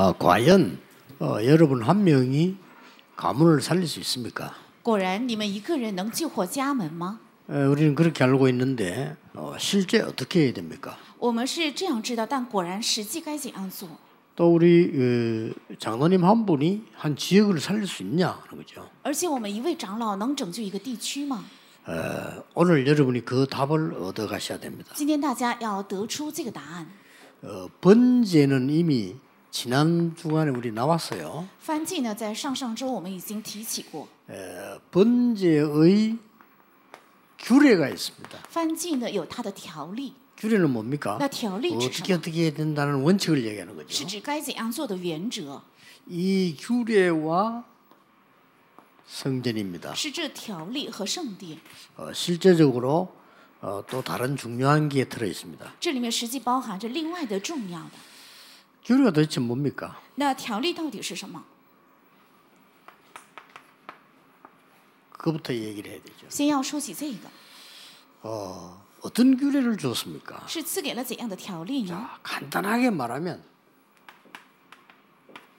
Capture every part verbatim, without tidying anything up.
어, 과연 어, 여러분 한 명이 가문을 살릴 수 있습니까? 果然你们一个人能救活家门吗? 우리는 그렇게 알고 있는데 어, 실제 어떻게 해야 됩니까? 我们是这样知道，但果然实际该怎样做？또 우리 어, 장로님 한 분이 한 지역을 살릴 수 있냐 하는 거죠. 而且我们一位长老能拯救一个地区吗? 어, 오늘 여러분이 그 답을 얻어 가셔야 됩니다. 今天大家要得出这个答案。 어, 번제는 이미 지난 주간에 우리 나왔어요. 燔祭呢，在上上周我们已经提起过。 번제의 규례가 있습니다. 燔祭呢有它的条例。 규례는 뭡니까? 那条例是什么? 어떻게 어떻게 해야 된다는 원칙을 얘기하는 거죠. 是指该怎样做的原则。 이 규례와 성전입니다. 是这条例和圣殿。 어, 실제적으로 어, 또 다른 중요한 게 들어 있습니다. 这里面实际包含着另外的重要的。 규례가 도대체 뭡니까? 那条例到底是什么? 그부터 얘기를 해야 되죠. 先要说起这个. 어, 어떤 규례를 줬습니까? 是赐给了怎样的条例呢? 자, 간단하게 말하면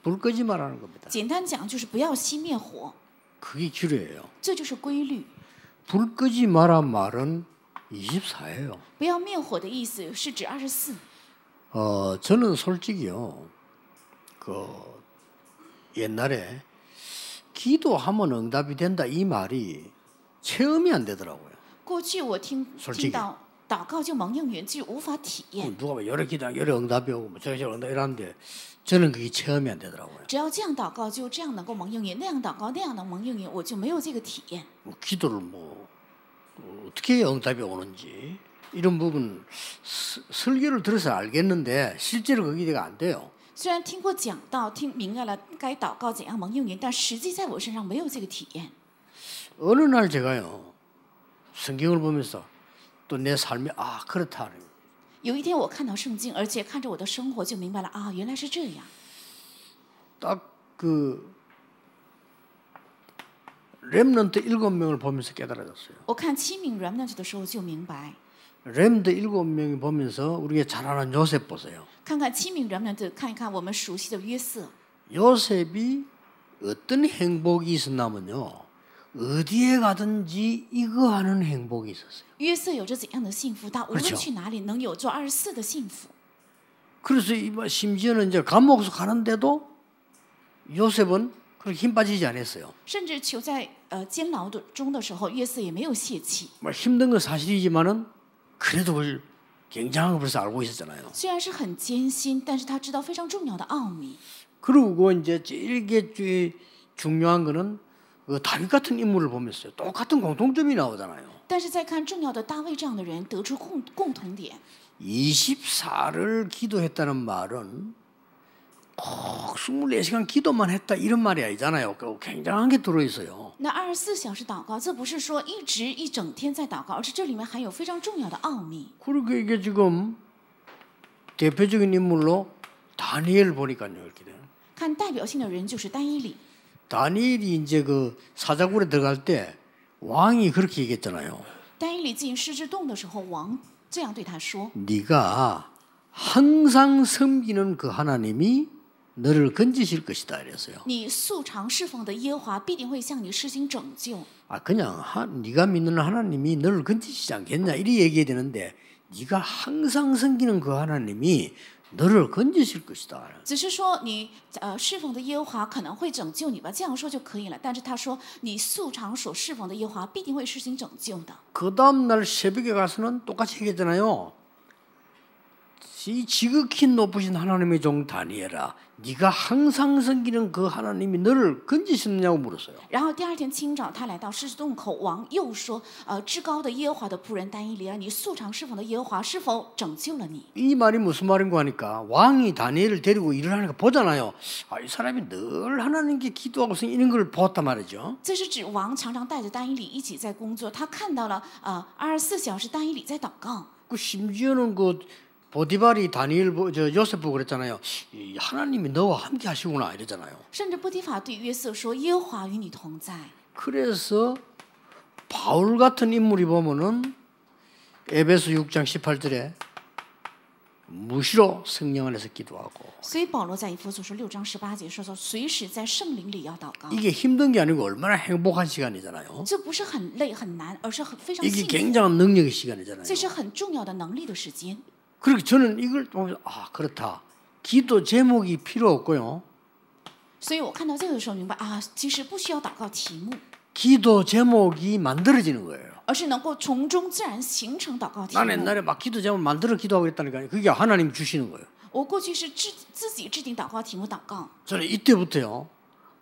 불 끄지 말라는 겁니다. 简单讲就是不要熄灭火. 그게 규례예요. 这就是规律. 불 끄지 마라 말은 이십사예요. 不要灭火的意思是指二十四. 어, 저는 솔직히요, 그 옛날에 기도하면 응답이 된다 이 말이 체험이 안 되더라고요. 过去我听听到祷告就蒙应允，就无法体验。 누가 여러 기도 여러 응답이 오고 뭐 저런 응답 이러는데 저는 그게 체험이 안 되더라고요. 只要这样祷告就这样能够蒙应允，那样祷告那样能蒙应允，我就没有这个体验。 뭐 기도를 뭐 어떻게 응답이 오는지. 이런 부분 스, 설교를 들어서 알겠는데 실제로 그기대가 안 돼요. 虽然听过讲道，听明白了该祷告怎样蒙应允，但实际在我身上没有这个体验。 어느 날 제가요 성경을 보면서 또 내 삶이 아 그렇다. 有一天我看到圣经，而且看着我的生活就明白了啊，原来是这样。 딱 그 렘넌트 일곱 명을 보면서 깨달아졌어요. 我看七名 remnant 的时候就明白。 렘드 일곱 명이 보면서 우리가 잘 아는 요셉 보세요. 요셉이 어떤 행복이 있었냐면요, 어디에 가든지 이거 하는 행복이 있었어요. 그렇죠? 그래서 심지어는 이제 감옥에서 가는데도 요셉은 그렇게 힘 빠지지 않았어요. 힘든 건 사실이지만은. 그래도 굉장한 걸 벌써 알고 있었잖아요. 虽然是很艰辛，但是他知道非常重要的奥秘。 그리고 이제 제일 중요한 거는 다윗 같은 인물을 보면서 똑같은 공통점이 나오잖아요. 但是再看重要的大卫这样的人，得出共共同点。 이십사를 기도했다는 말은 꼭 이십사 시간 기도만 했다 이런 말이 아니잖아요. 굉장한 게 들어있어요. 那二十四小时祷告，这不是说一直一整天在祷告，而是这里面含有非常重要的奥秘。 그리고 이게 지금 대표적인 인물로 다니엘 보니까요 이렇게 돼요. 看代表性的人就是丹伊里。 다니엘이 이제 그 사자굴에 들어갈 때 왕이 그렇게 얘기했잖아요. 丹伊里进狮子洞的时候，王这样对他说。 네가 항상 섬기는 그 하나님이 너를 건지실 것이다 이랬어요. 아 그냥 하, 네가 믿는 하나님이 너를 건지시지 않겠냐 이리 얘기해야 되는데 네가 항상 섬기는 그 하나님이 너를 건지실 것이다. 只是说你呃侍奉的耶和华可能会拯救你吧，这样说就可以了。但是他说你素常所侍奉的耶和华必定会施行拯救的。그 다음 날 새벽에 가서는 똑같이 얘기했잖아요. 이 지극히 높으신 하나님의 종 다니엘아, 네가 항상 섬기는 그 하나님이 너를 건지시느냐고 물었어요. 然后第二天清早，他来到狮子洞口，王又说，呃，至高的耶和华的仆人但以理啊，你素常侍奉的耶和华是否拯救了你？이 말이 무슨 말인가 하니까 왕이 다니엘을 데리고 일을 하니까 보잖아요. 아, 이 사람이 늘 하나님께 기도하고 이런 걸 보았단 말이죠. 这是指王常常带着但以理一起在工作，他看到了呃二十四小时但以理在祷告。그 심지어는 그 보디발이 다니엘 저 요셉 보고 그랬잖아요. 하나님이 너와 함께 하시구나 이랬잖아요. 그래서 바울 같은 인물이 보면은 에베소 육 장 십팔 절에 무시로 성령 안에서 기도하고. 이게 힘든 게 아니고 얼마나 행복한 시간이잖아요. 이게 굉장한 능력의 시간이잖아요. 그렇게 저는 이걸 보면서 아 그렇다. 기도 제목이 필요 없고요. 기도 제목이 만들어지는 거예요. 나는 옛날에 막 기도 제목 만들어 기도하고 있다니까요. 그게 하나님 주시는 거예요. 저는 이때부터요.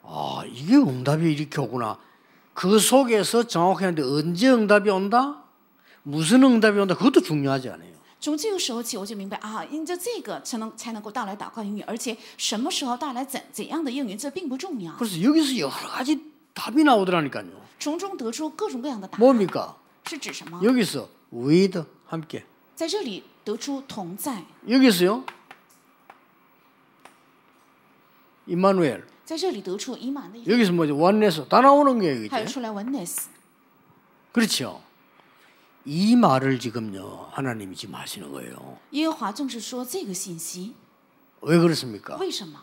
아 이게 응답이 이렇게 오구나. 그 속에서 정확히 하는데 언제 응답이 온다? 무슨 응답이 온다? 그것도 중요하지 않아요. 从这个时候起我就明白啊因着这个才能才能够带来祷告应允而且什么时候带来怎怎样的应允这并不重要 그래서 여기서 여러 가지 답이 나오더라니까요. 从中得出各种各样的答案 뭡니까? 是指什么? 여기서 with 함께 在这里得出同在 여기서요? 임마누엘 在这里得出以马内 여기서 뭐죠? oneness 다 나오는 거예요. 还有出来 oneness 그렇죠? 이 말을 지금요 하나님이 지금 하시는 거예요. 여호와 정是说这个信息. 왜 그렇습니까? 为什么?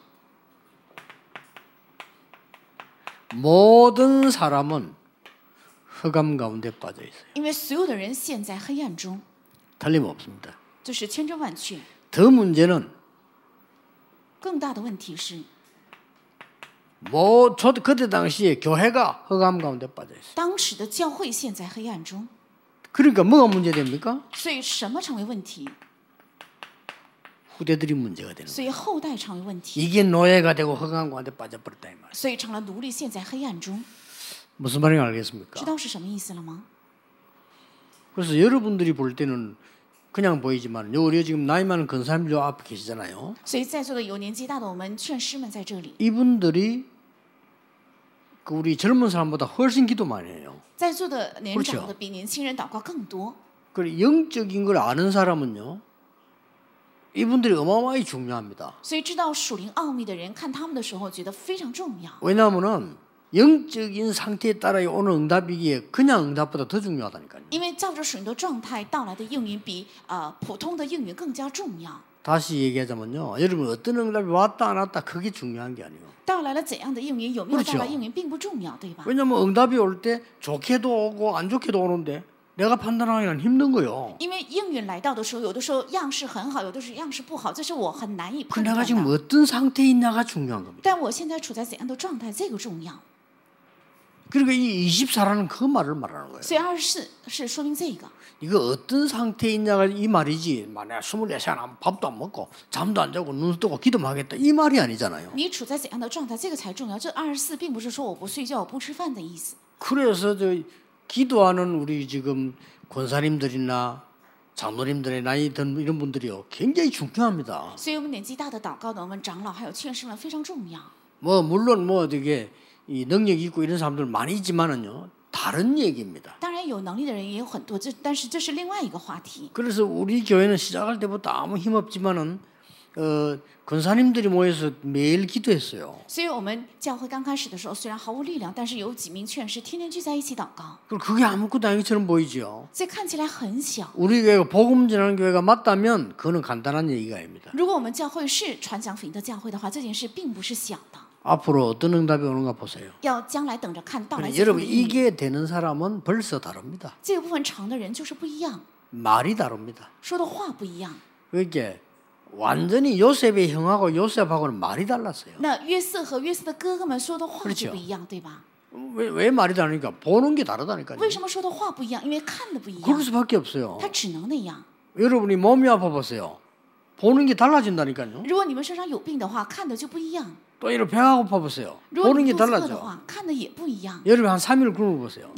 모든 사람은 흑암 가운데 빠져 있어요. 因为所有的人陷在黑暗中. 틀림없습니다. 这是千真万确. 더 문제는 更大的问题是 뭐 저 그때 당시에 교회가 흑암 가운데 빠져 있어요. 当时的教会陷在黑暗中. 그러니까 뭐가 문제됩니까? 후대들이 문제가 되는 거예요. 이게 노예가 되고 흑암 가운데 빠져버렸다 이 말이에요. 무슨 말인지 알겠습니까? 그래서 여러분들이 볼 때는 그냥 보이지만 우리 지금 나이 많은 권사님들 앞에 계시잖아요. 이분들이 그 우리 젊은 사람보다 훨씬 기도 많이 해요. 在座的年长的比年轻人祷告更多. 그리고 영적인 걸 아는 사람은요, 이분들이 어마어마히 중요합니다. 所以知道属灵奥秘的人看他们的时候觉得非常重要. 왜냐하면은 영적인 상태에 따라 오는 응답이기에 그냥 응답보다 더 중요하다니까요. 因为照着属灵的状态到来的应允比啊普通的应允更加重要. 다시 얘기하자면요, 여러분 어떤 응답이 왔다 안 왔다 그게 중요한 게 아니에요. 到来了怎样的应允有没有到来应允并不重要对吧? 왜냐면 응답이 올 때 좋게도 오고 안 좋게도 오는데 내가 판단하기는 힘든 거요. 因为应允来到的时候有的时候样式很好有的时候样式不好这是我很难以判断的. 근데 내가 지금 어떤 상태에 있냐가 중요한 겁니다. 但我现在处在怎样的状态这个重要. 그러니까 이 이십사라는 그 말을 말하는 거예요. 이십사是是说明这个. 이거 어떤 상태에 있냐가 이 말이지. 만약 이십사 시간 밥도 안 먹고 잠도 안 자고 눈 뜨고 기도만 하겠다 이 말이 아니잖아요. 你处在怎样的状态这个才重要这二十四并不是说我不睡觉我不吃饭的意思. 그래서 저 기도하는 우리 지금 권사님들이나 장로님들의 나이 든 이런 분들이요 굉장히 중요합니다. 所以我们年纪大的祷告的我们长老还有劝士们非常重要. 뭐 물론 뭐 되게 이 능력 있고 이런 사람들 많이 있지만은요 다른 얘기입니다. 当然有能力的人也有很多但是这是另外一个话题. 그래서 우리 교회는 시작할 때부터 아무 힘 없지만은 어, 권사님들이 모여서 매일 기도했어요. 所以我们教会刚开始的时候虽然毫无力量但是有几名劝士天天聚在一起祷告. 그게 아무것도 아닌 것처럼 보이죠. 这看起来很小. 우리 교회가 복음 전하는 교회가 맞다면 그거는 간단한 얘기가 아닙니다. 如果我们教会是传讲福音的教会的话这件事并不是小的. 앞으로 어떤 응답이 오는가 보세요. 여러분 이게 되는 사람은 벌써 다릅니다. 말이 다릅니다. 그러니까 완전히 요셉의 형하고 요셉하고는 말이 달랐어요. 그렇죠. 왜, 왜 말이 다르니까? 보는 게 다르다니까요. 그럴 수밖에 없어요. 여러분이 몸이 아파 보세요. 보는 게 달라진다니까요. 如果你们身上有病的话看的就不一样. 또 이렇게 배가 고파 보세요. 보는 게 달라져. 여러분 한 삼 일 굶어 보세요.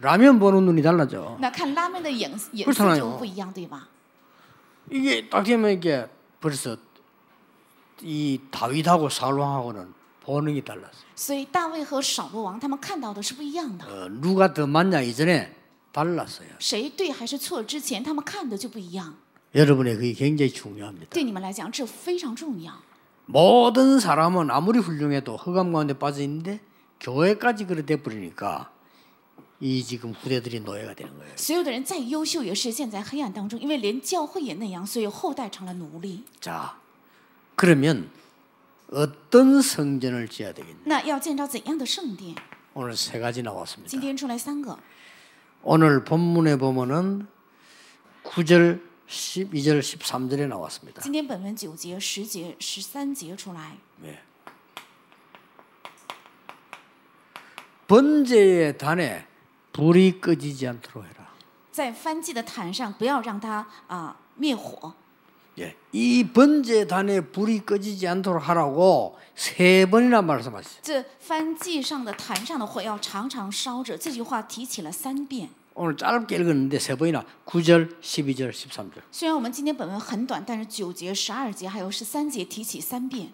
라면 보는 눈이 달라져. 그렇잖아요. 이게 딱 되면 이게 벌써 이 다윗하고 사울왕하고는 보는 게 달랐어요. 어, 누가 더 맞냐 이전에 달랐어요. 여러분의 그게 굉장히 중요합니다. 모든 사람은 아무리 훌륭해도 흑암 가운데 빠져 있는데 교회까지 그래 돼 버리니까 이 지금 후대들이 노예가 되는 거예요. 所有的人再优秀也是陷在黑暗当中，因为连教会也那样，所以后代成了奴隶。 자, 그러면 어떤 성전을 지어야 되겠냐? 那要建造怎样的圣殿？ 오늘 세 가지 나왔습니다. 今天出来三个。 오늘 본문에 보면은 구 절, 십이 절, 십삼 절에 나왔습니다. 今天本文九节、十节、十三节出来。 네. 번제의 단에 불이 꺼지지 않도록 해라. 在燔祭的坛上不要让它灭火。 예, 이 번제단에 불이 꺼지지 않도록 하라고 세 번이나 말씀하셨어요. 这燔祭上的坛上的火要常常烧着。这句话提起了三遍。 오늘 짧게 읽었는데 세 번이나 구 절, 십이 절, 십삼 절. 虽然我们今天本文很短，但是九节、十二节还有十三节提起三遍。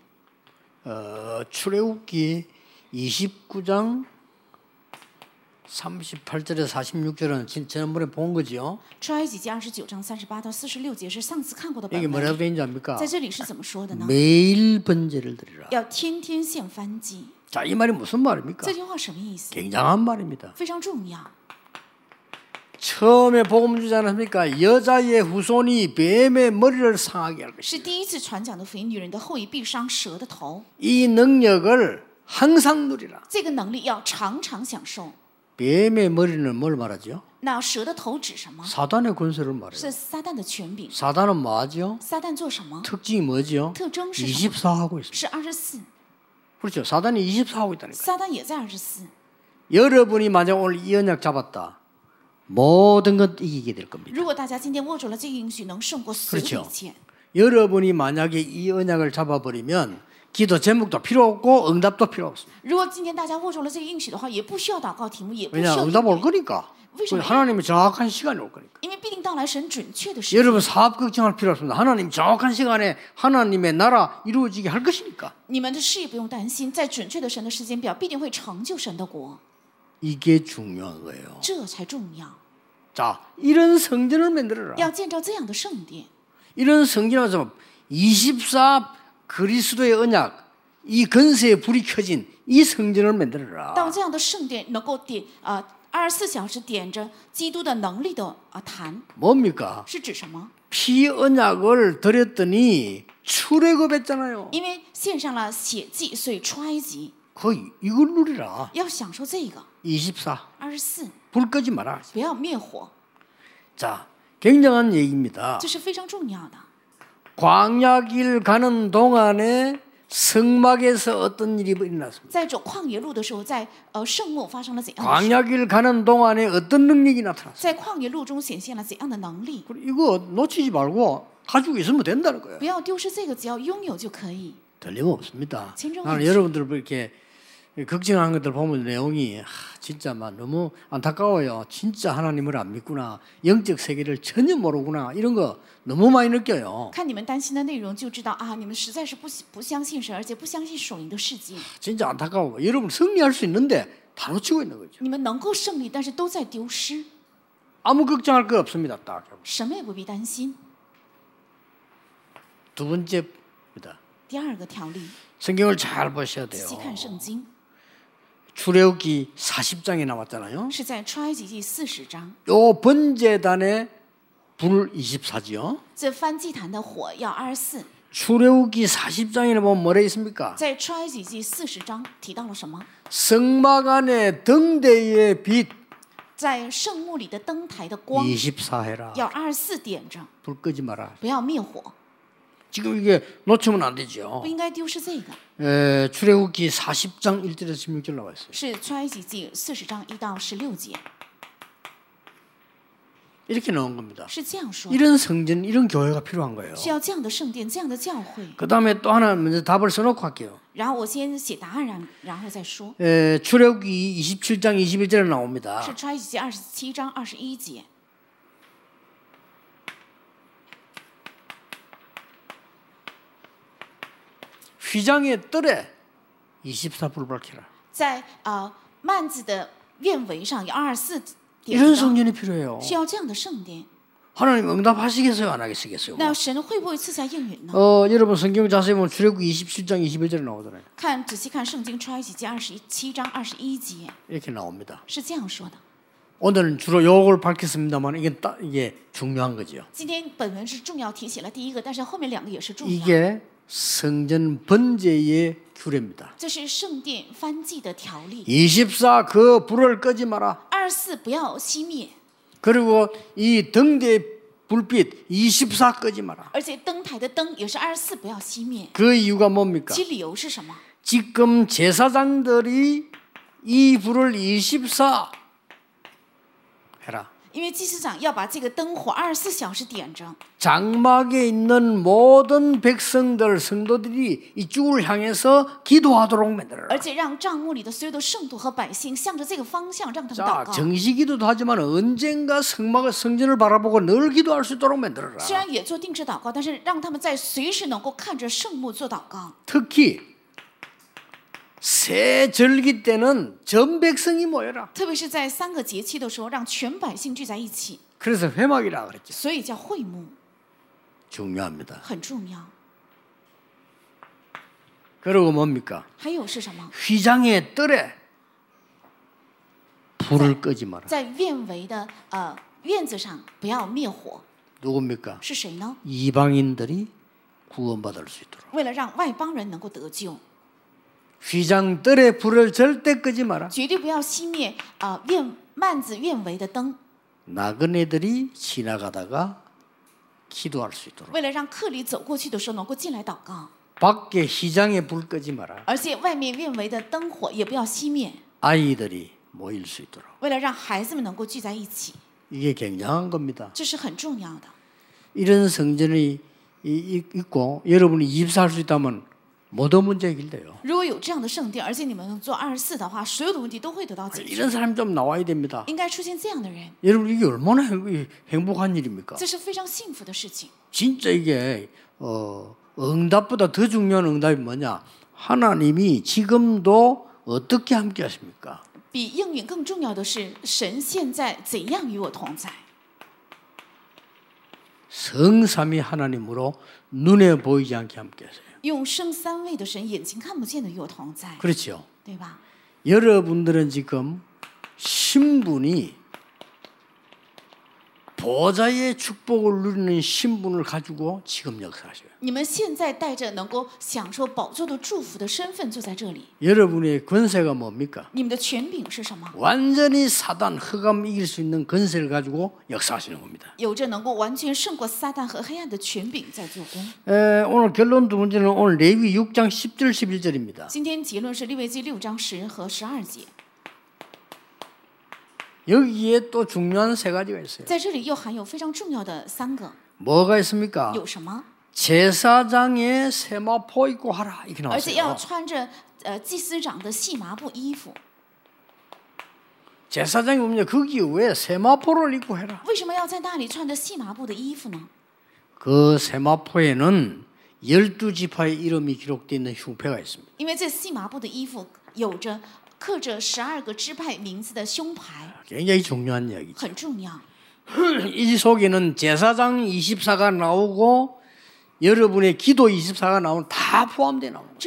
어, 출애굽기 이십구 장 삼십팔 절에서 사십육 절은 지난번에 본 거죠. 출애굽기 이십구 장 삼십팔 절 사십육 절은 上次看过的版本. 이게 뭐라고 되는지 압니까? 매일 번제를 드리라. 자, 이 말이 무슨 말입니까? 굉장한 말입니다. 처음에 복음 주지 않았습니까? 여자의 후손이 뱀의 머리를 상하게 할 것이다. 이 능력을 항상 누리라. 뱀의 머리는 뭘 말하죠? 사단의 권세를 말해요. 사단은 뭐하죠? 특징이 뭐죠? 이십사 하고 있습니다. 그렇죠. 사단이 이십사 하고 있다니까요. 여러분이 만약 오늘 이 언약 잡았다. 모든 것 이기게 될 겁니다. 그렇죠. 여러분이 만약에 이 언약을 잡아버리면 기도 제목도 필요 없고 응답도 필요 없습니다. 왜냐, 응답 올 거니까. 하나님이 정확한 시간에 올 거니까. 여러분 사업 걱정할 필요 없습니다. 하나님 정확한 시간에 하나님의 나라 이루어지게 할 것이니까. 이게 중요한 거예요. 자, 이런 성전을 만들어라. 이런 성전에서 이십사 그리스도의 언약, 이 근세의 불이 켜진 이 성전을 만들어라. 뭡니까? 피 언약을 드렸더니 출애굽했잖아요. 거의 이걸 누리라. 이십사. 불 끄지 마라. 자, 굉장한 얘기입니다. 광야길 가는 동안에 성막에서 어떤 일이 일어났습니다. 광야길 가는 동안에 어떤 능력이 나타났습니다. 이거 놓치지 말고 가지고 있으면 된다는 거예요. 틀림없습니다. 나는 여러분들 이렇게 걱정하는 것들 보면 내용이 아, 진짜 막 너무 안타까워요. 진짜 하나님을 안 믿구나. 영적 세계를 전혀 모르구나. 이런 거 너무 많이 느껴요. 진짜 안타까워요. 여러분 승리할 수 있는데 다 놓치고 있는 거죠. 아무 걱정할 거 없습니다. 딱. 두 번째입니다. 성경을 잘 보셔야 돼요. 출애굽기 사십 장에 나왔잖아요. 요 번제단에 불 이십사지요. 출애굽기 사십 장에 보면 뭐라 있습니까? 성막 안에 등대의 빛 이십사 해라. 불 끄지 마라. 지금 이게 놓치면 안 되죠. 에, 출애굽기 사십 장 일 절에서 십육 절 나와 있어요. 이렇게 나온 겁니다. 이런 성전, 이런 교회가 필요한 거예요. 그 다음에 또 하나 먼저 답을 써놓고 할게요. 에, 출애굽기 이십칠 장 이십일 절에 나옵니다. 휘장의 뜰에 이십사 불을 밝혀라. 이런 성전이 필요해요. 하나님 응답하시겠어요? 안 하시겠어요? 어, 여러분 성경 자세히 보면 출애굽기 이십칠 장 이십일 절에 나오잖아요. 이렇게 나옵니다. 오늘은 주로 요걸 밝혔습니다만 이게 따, 이게 중요한 거죠. 이게 성전 번제의 규례입니다. 이십사 그 불을 끄지 마라. 그리고 이 등대의 불빛 이십사 끄지 마라. 그 이유가 뭡니까? 지금 제사장들이 이 불을 이십사 해라. 장막에 있는 모든 백성들 성도들이 이쪽을 향해서 기도하도록 만들어라. 자, 정식 기도도 하지만 언젠가 성막을 성전을 바라보고 늘 기도할 수 있도록 만들어라. 특히 새 절기 때는 전 백성이 모여라. 그래서 회막이라 그랬죠. 중요합니다. 그리고 뭡니까? 휘장의 뜰에 불을 끄지 마라. 누굽니까? 이방인들이 구원받을 수 있도록. 휘장 뜰에 불을 절대 끄지 마라. 나그네들이 지나가다가 기도할 수 있도록. 밖에 휘장에 불 끄지 마라. 아이들이 모일 수 있도록. 이게 굉장한 겁니다. 이런 성전이 있고 여러분이 이십사 할 수 있다면 모든 문제 해결돼요. 이런 사람이 좀 나와야 됩니다. 여러분 이게 얼마나 행복한 일입니까? 진짜 이게 어, 응답보다 더 중요한 응답이 뭐냐? 하나님이 지금도 어떻게 함께 하십니까? 성삼위 하나님으로 눈에 보이지 않게 함께 하세요. 그렇죠. 여러분들은 지금 신분이 보좌의 축복을 누리는 신분을 가지고 지금 역사하셔요. 여러분의 권세가 뭡니까? 완전히 사단, 흑암을 이길 수 있는 권세를 가지고 역사하시는 겁니다. 에, 오늘 결론 두 번째는 오늘 레위기 육 장 십 절 십일 절입니다. 여기에 또 중요한 세 가지가 있어요. 뭐가 있습니까? 제사장의 세마포 입고 하라 이렇게 나왔어요. 제사장이 없냐? 거기 왜 세마포를 입고 해라? 그 세마포에는 열두 지파의 이름이 기록되어 있는 흉패가 있습니다. 굉장히 중요한 이야기죠. 이 속에는 제사장 이십사가 나오고 여러분의 기도 이십사가 나오면 다 포함되어 나옵니다.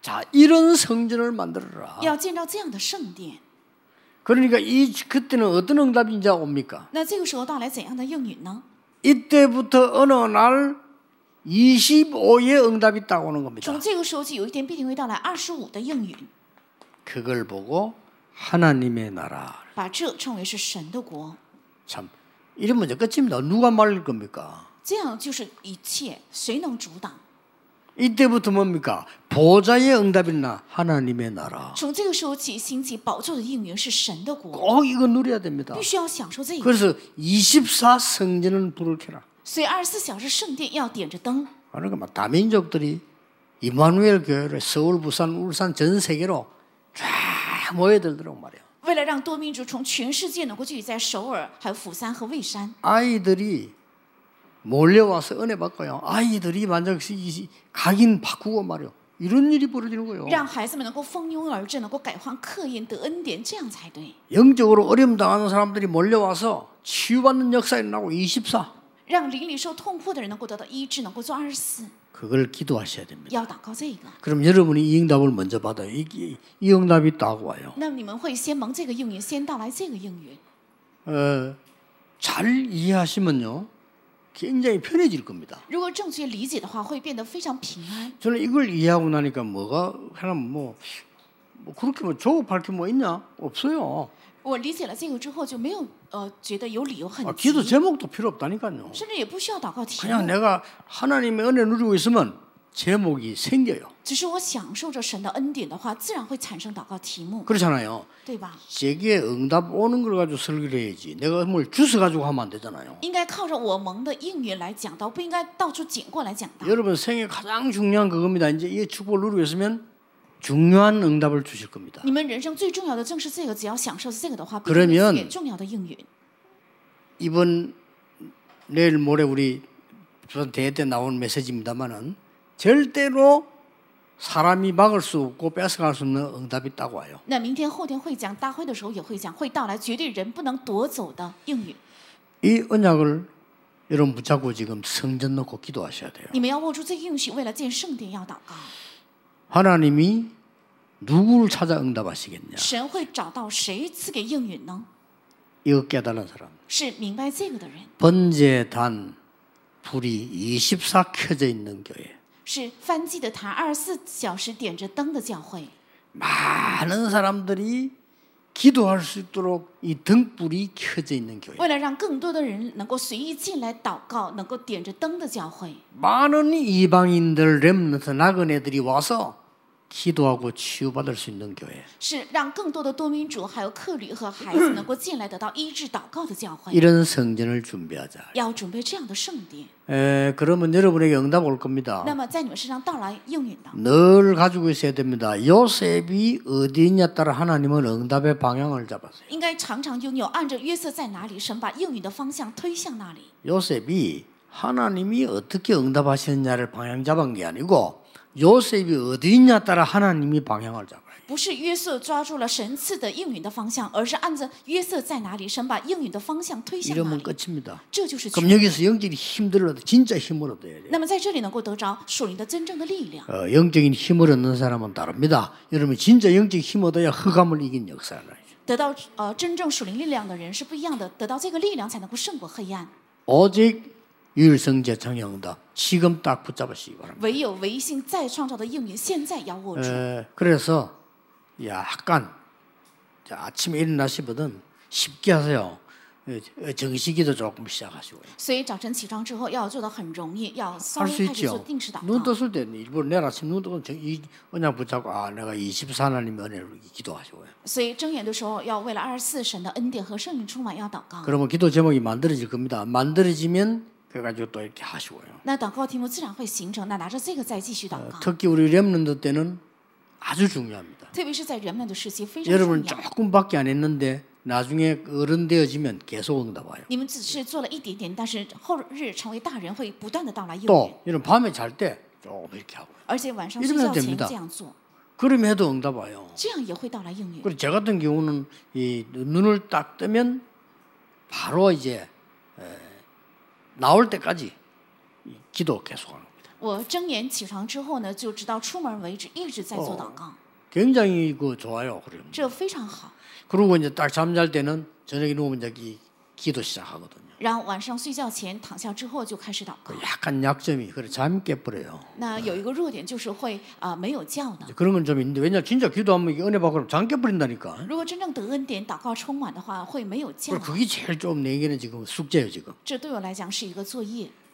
자, 이런 성전을 만들어라. 그러니까 이 그때는 어떤 응답이 이제 옵니까? 이때부터 어느 날 이십오의 응답이 있다고 하는 겁니다. 그걸 보고 하나님의 나라. 참, 이러면 이제 끝입니다. 누가 말릴 겁니까? 이때부터 뭡니까? 보좌의 응답이 나 하나님의 나라. 꼭 이거 누려야 됩니다. 그래서 이십사 성전은 불을 켜라. 그러니까 다민족들이 이마누엘 교회를 서울, 부산, 울산 전 세계로 쫙 모여들도록 말이에요. 아이들이 몰려와서 은혜 받고요. 아이들이 만약 각인 바꾸고 말이에요. 이런 일이 벌어지는 거예요. 영적으로 어려움 당하는 사람들이 몰려와서 치유받는 역사에 나고 이십사. 让邻里受痛苦的人能够得到医治，能够做二十四。 그걸 기도하셔야 됩니다. 그럼 여러분이 이 응답을 먼저 받아요. 이, 이, 이 응답이 딱 와요. 어, 잘 이해하시면요, 굉장히 편해질 겁니다. 저는 이걸 이해하고 나니까 뭐가 하나 뭐, 뭐 그렇게 뭐 조급할 게 뭐 있냐? 없어요. 我理解了这个之后就没有呃觉得有理由很急 기도 제목도 필요 없다니까요. 甚至也不需要祷告题目. 그냥 내가 하나님의 은혜 누리고 있으면 제목이 생겨요. 只是我享受着神的恩典的话，自然会产生祷告题目. 그렇잖아요. 对吧? 제게 응답 오는 걸 가지고 설교를 해야지. 내가 뭘 주스 가지고 하면 안 되잖아요. 应该靠着我蒙的应允来讲道，不应该到处捡过来讲道. 여러분 생애 가장 중요한 그겁니다. 이제 이 축복을 누리고 있으면. 중요한 응답을 주실 겁니다. 그러면 이번 내일 모레 우리 대회 때 나온 메시지입니다만은 절대로 사람이 막을 수 없고 뺏어갈 수 없는 응답이 딱 와요. 이 언약을 여러분 붙잡고 지금 성전 놓고 기도하셔야 돼요. 하나님이 누구를 찾아 응답하시겠냐? 이거 깨달은 사람. 번제단 불이 이십사 켜져 있는 교회. 많은 사람들이 기도할 수 있도록 이 등불이 켜져 있는 교회. 많은 이방인들 렘넌트 나그네들이 와서 기도하고 치유받을 수 있는 교회. 이런 성전을 준비하자. 에, 그러면 여러분에게 응답 올 겁니다. 늘 가지고 있어야 됩니다. 요셉이 어디 있냐 따라 하나님은 응답의 방향을 잡았어요. 요셉이 하나님이 어떻게 응답하시느냐를 방향 잡은 게 아니고 요셉이 어디 있냐 따라 하나님이 방향을 잡아요. 不是约瑟抓住了神赐的应允的方向，而是按着约瑟在哪里，神把应允的方向推向哪里。 이러면 끝입니다. 그럼 여기서 영적인 힘을 얻어 진짜 힘을 얻어야 돼요. 那么在这里能够得着属灵的真正的力量。 어, 영적인 힘을 얻는 사람은 다릅니다. 여러분 진짜 영적인 힘을 얻어야 흑암을 이긴 역사를 하죠. 得到呃真正属灵力量的人是不一样的，得到这个力量才能够胜过黑暗。 오직 유일성 재창의 응답 지금 딱 붙잡으시기 바랍니다. 에, 그래서 약간 아침에 일어나시거든 쉽게 하세요. 정시기도 조금 시작하시고요. 할 수 있죠. 눈 떴을 때 일부러 내일 아침 눈 뜨고 이 언약 붙잡고 아 내가 이십사 하나님의 은혜로 기도하시고요. 그러면 기도 제목이 만들어질 겁니다. 만들어지면 그래가지고 또 이렇게 하시고요. 어, 특히 우리 렘넌트 때는 아주 중요합니다. 여러분 조금밖에 안 했는데 나중에 어른 되어지면 계속 응답와요. 또 이런 밤에 잘 때 조금 이렇게 하고. 이러면 됩니다. 그럼 해도 응답와요. 그리고 저 같은 경우는 이 눈을 딱 뜨면 바로 이제. 에, 나올 때까지 기도 계속하는 겁니다. 어, 굉장히 그 좋아요. 그리고 이제 딱 잠잘 때는 저녁에 누우면 이제 기도 시작하거든요. 약간 약점이 그래 잠 깨버려요. 그런 건 좀 있는데 왜냐 진짜 기도하면 은혜 받고 잠 깨버린다니까. 그게 제일 좀 내게는 지금 숙제예요 지금.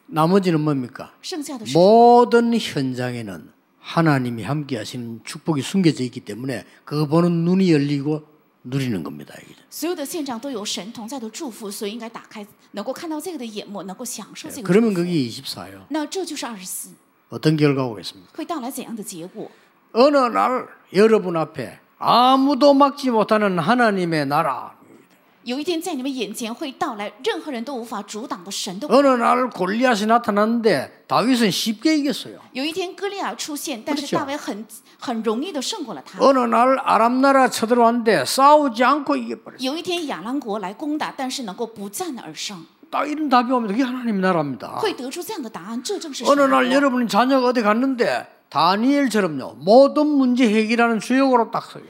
나머지는 뭡니까? 모든 현장에는 하나님이 함께하시는 축복이 숨겨져 있기 때문에 그거 보는 눈이 열리고. 누리는 겁니다. 네, 그러면 그게 이십사예요. 어떤 결과가 오겠습니까? 어느 날 여러분 앞에 아무도 막지 못하는 하나님의 나라. 어느 날 골리앗이 나타났는데 다윗은 쉽게 이겼어요. 어느 날 아람 나라 쳐들어왔는데 싸우지 않고 이겼어요. 딱 이런 답이 오면 이게 하나님 나라입니다. 어느 날 여러분이 자녀가 어디 갔는데 다니엘처럼요 모든 문제 해결하는 주역으로 딱 서요.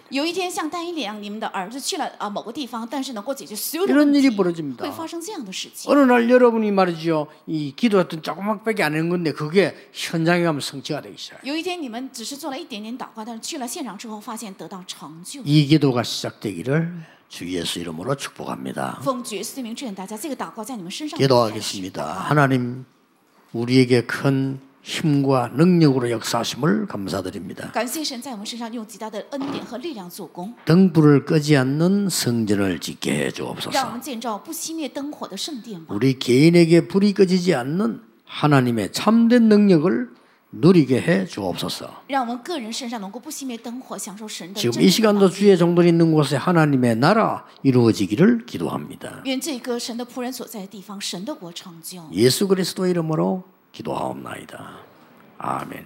이런 일이 벌어집니다. 어느 날 여러분이 말이죠 이 기도했던 조그맣게 안 한 건데 그게 현장에 가면 성취가 되기 시작해요. 이 기도가 시작되기를 주 예수 이름으로 축복합니다. 기도하겠습니다. 하나님 우리에게 큰 힘과 능력으로 역사하심을 감사드립니다. 등불을 끄지 않는 성전을 짓게 해주옵소서. 우리 개인에게 불이 꺼지지 않는 하나님의 참된 능력을 누리게 해 주옵소서. 지금 이 시간도 주의 종들이 있는 곳에 하나님의 나라 이루어지기를 기도합니다. 예수 그리스도 이름으로 기도하옵나이다. 아멘.